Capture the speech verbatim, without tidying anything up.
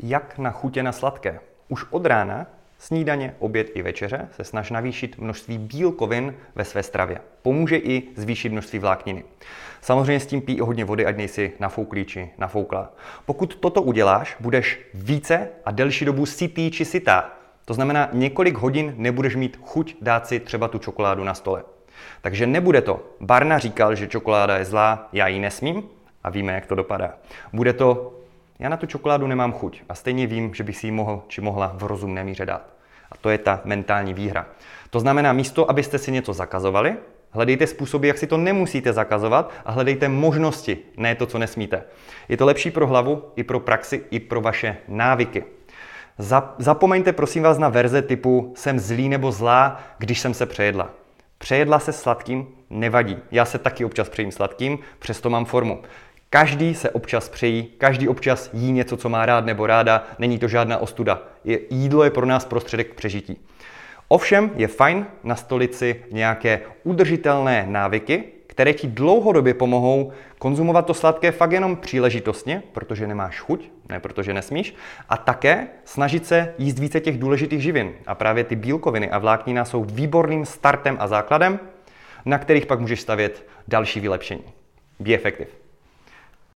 Jak na chutě na sladké? Už od rána, snídaně, oběd i večeře se snaž navýšit množství bílkovin ve své stravě. Pomůže i zvýšit množství vlákniny. Samozřejmě s tím pij hodně vody, ať nejsi nafouklý či nafoukla. Pokud toto uděláš, budeš více a delší dobu sytý či sytá. To znamená, několik hodin nebudeš mít chuť dát si třeba tu čokoládu na stole. Takže nebude to. Barna říkal, že čokoláda je zlá, já ji nesmím a víme, jak to dopadá. Bude to, já na tu čokoládu nemám chuť a stejně vím, že bych si ji mohl či mohla v rozumné míře dát. A to je ta mentální výhra. To znamená, místo, abyste si něco zakazovali, hledejte způsoby, jak si to nemusíte zakazovat a hledejte možnosti, ne to, co nesmíte. Je to lepší pro hlavu, i pro praxi, i pro vaše návyky. Zapomeňte, prosím vás, na verze typu jsem zlý nebo zlá, když jsem se přejedla. Přejedla se sladkým nevadí. Já se taky občas přejím sladkým, přesto mám formu. Každý se občas přejí, každý občas jí něco, co má rád nebo ráda, není to žádná ostuda. Jídlo je pro nás prostředek k přežití. Ovšem je fajn nastolit si nějaké udržitelné návyky, které ti dlouhodobě pomohou konzumovat to sladké fakt jenom příležitostně, protože nemáš chuť, ne protože nesmíš, a také snažit se jíst více těch důležitých živin. A právě ty bílkoviny a vláknina jsou výborným startem a základem, na kterých pak můžeš stavět další vylepšení. Be effective.